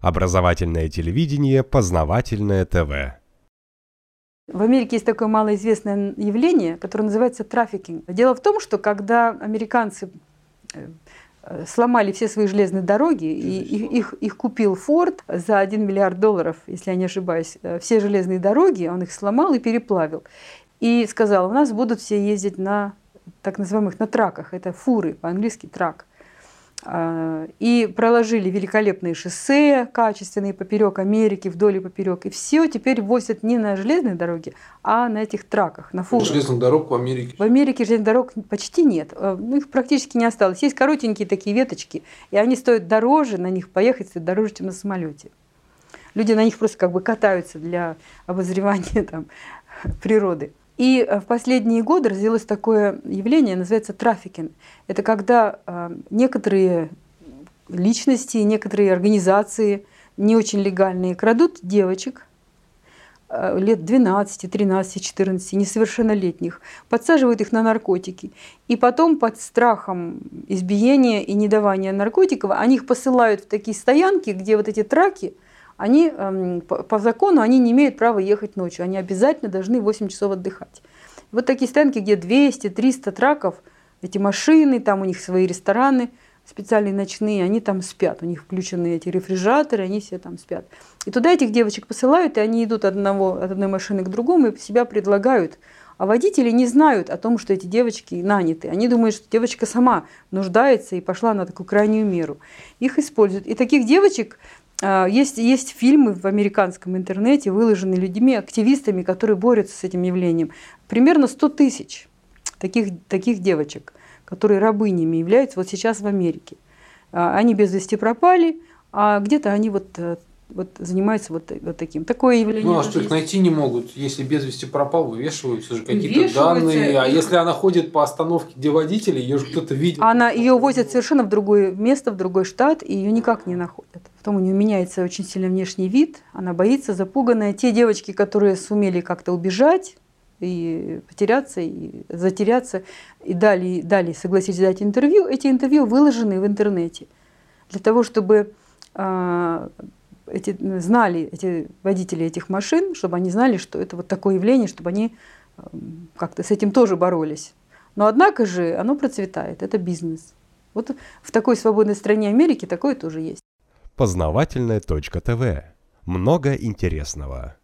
Образовательное телевидение, познавательное ТВ. В Америке есть такое малоизвестное явление, которое называется трафикинг. Дело в том, что когда американцы сломали все свои железные дороги, и их купил Форд за 1 миллиард долларов, если я не ошибаюсь, все железные дороги, он их сломал и переплавил. И сказал, у нас будут все ездить на так называемых на траках, это фуры, по-английски трак. И проложили великолепные шоссе, качественные поперек Америки, вдоль и поперек. И все теперь возят не на железной дороге, а на этих траках, на фурах. Железных дорог в Америке? В Америке железных дорог почти нет. Ну, их практически не осталось. Есть коротенькие такие веточки, и они стоят дороже, на них поехать стоит дороже, чем на самолете. Люди на них просто как бы катаются для обозревания там, природы. И в последние годы развилось такое явление, называется трафикинг. Это когда некоторые личности, некоторые организации, не очень легальные, крадут девочек лет 12, 13, 14, несовершеннолетних, подсаживают их на наркотики. И потом под страхом избиения и недавания наркотиков они их посылают в такие стоянки, где вот эти траки, они, по закону, они не имеют права ехать ночью, они обязательно должны 8 часов отдыхать. Вот такие стоянки, где 200-300 траков, эти машины, там у них свои рестораны специальные ночные, они там спят, у них включены эти рефрижераторы, они все там спят. И туда этих девочек посылают, и они идут от одной машины к другому и себя предлагают. А водители не знают о том, что эти девочки наняты. Они думают, что девочка сама нуждается и пошла на такую крайнюю меру. Их используют. И таких девочек... Есть фильмы в американском интернете, выложенные людьми, активистами, которые борются с этим явлением. Примерно 100 тысяч таких девочек, которые рабынями являются вот сейчас в Америке. Они без вести пропали, а где-то они вот занимаются вот таким. Такое явление. Ну, а что, их найти не могут? Если без вести пропал, вывешиваются же какие-то данные. А если она ходит по остановке, где водители, ее же кто-то видит. Ее возят совершенно в другое место, в другой штат, и ее никак не находят. Потом у нее меняется очень сильно внешний вид, она боится, запуганная. Те девочки, которые сумели как-то убежать, и потеряться, и затеряться, и далее согласились дать интервью, эти интервью выложены в интернете. Для того, чтобы... Знали эти водители этих машин, чтобы они знали, что это вот такое явление, чтобы они как-то с этим тоже боролись. Но однако же оно процветает, это бизнес. Вот в такой свободной стране Америки такое тоже есть. Познавательное.тв. Много интересного.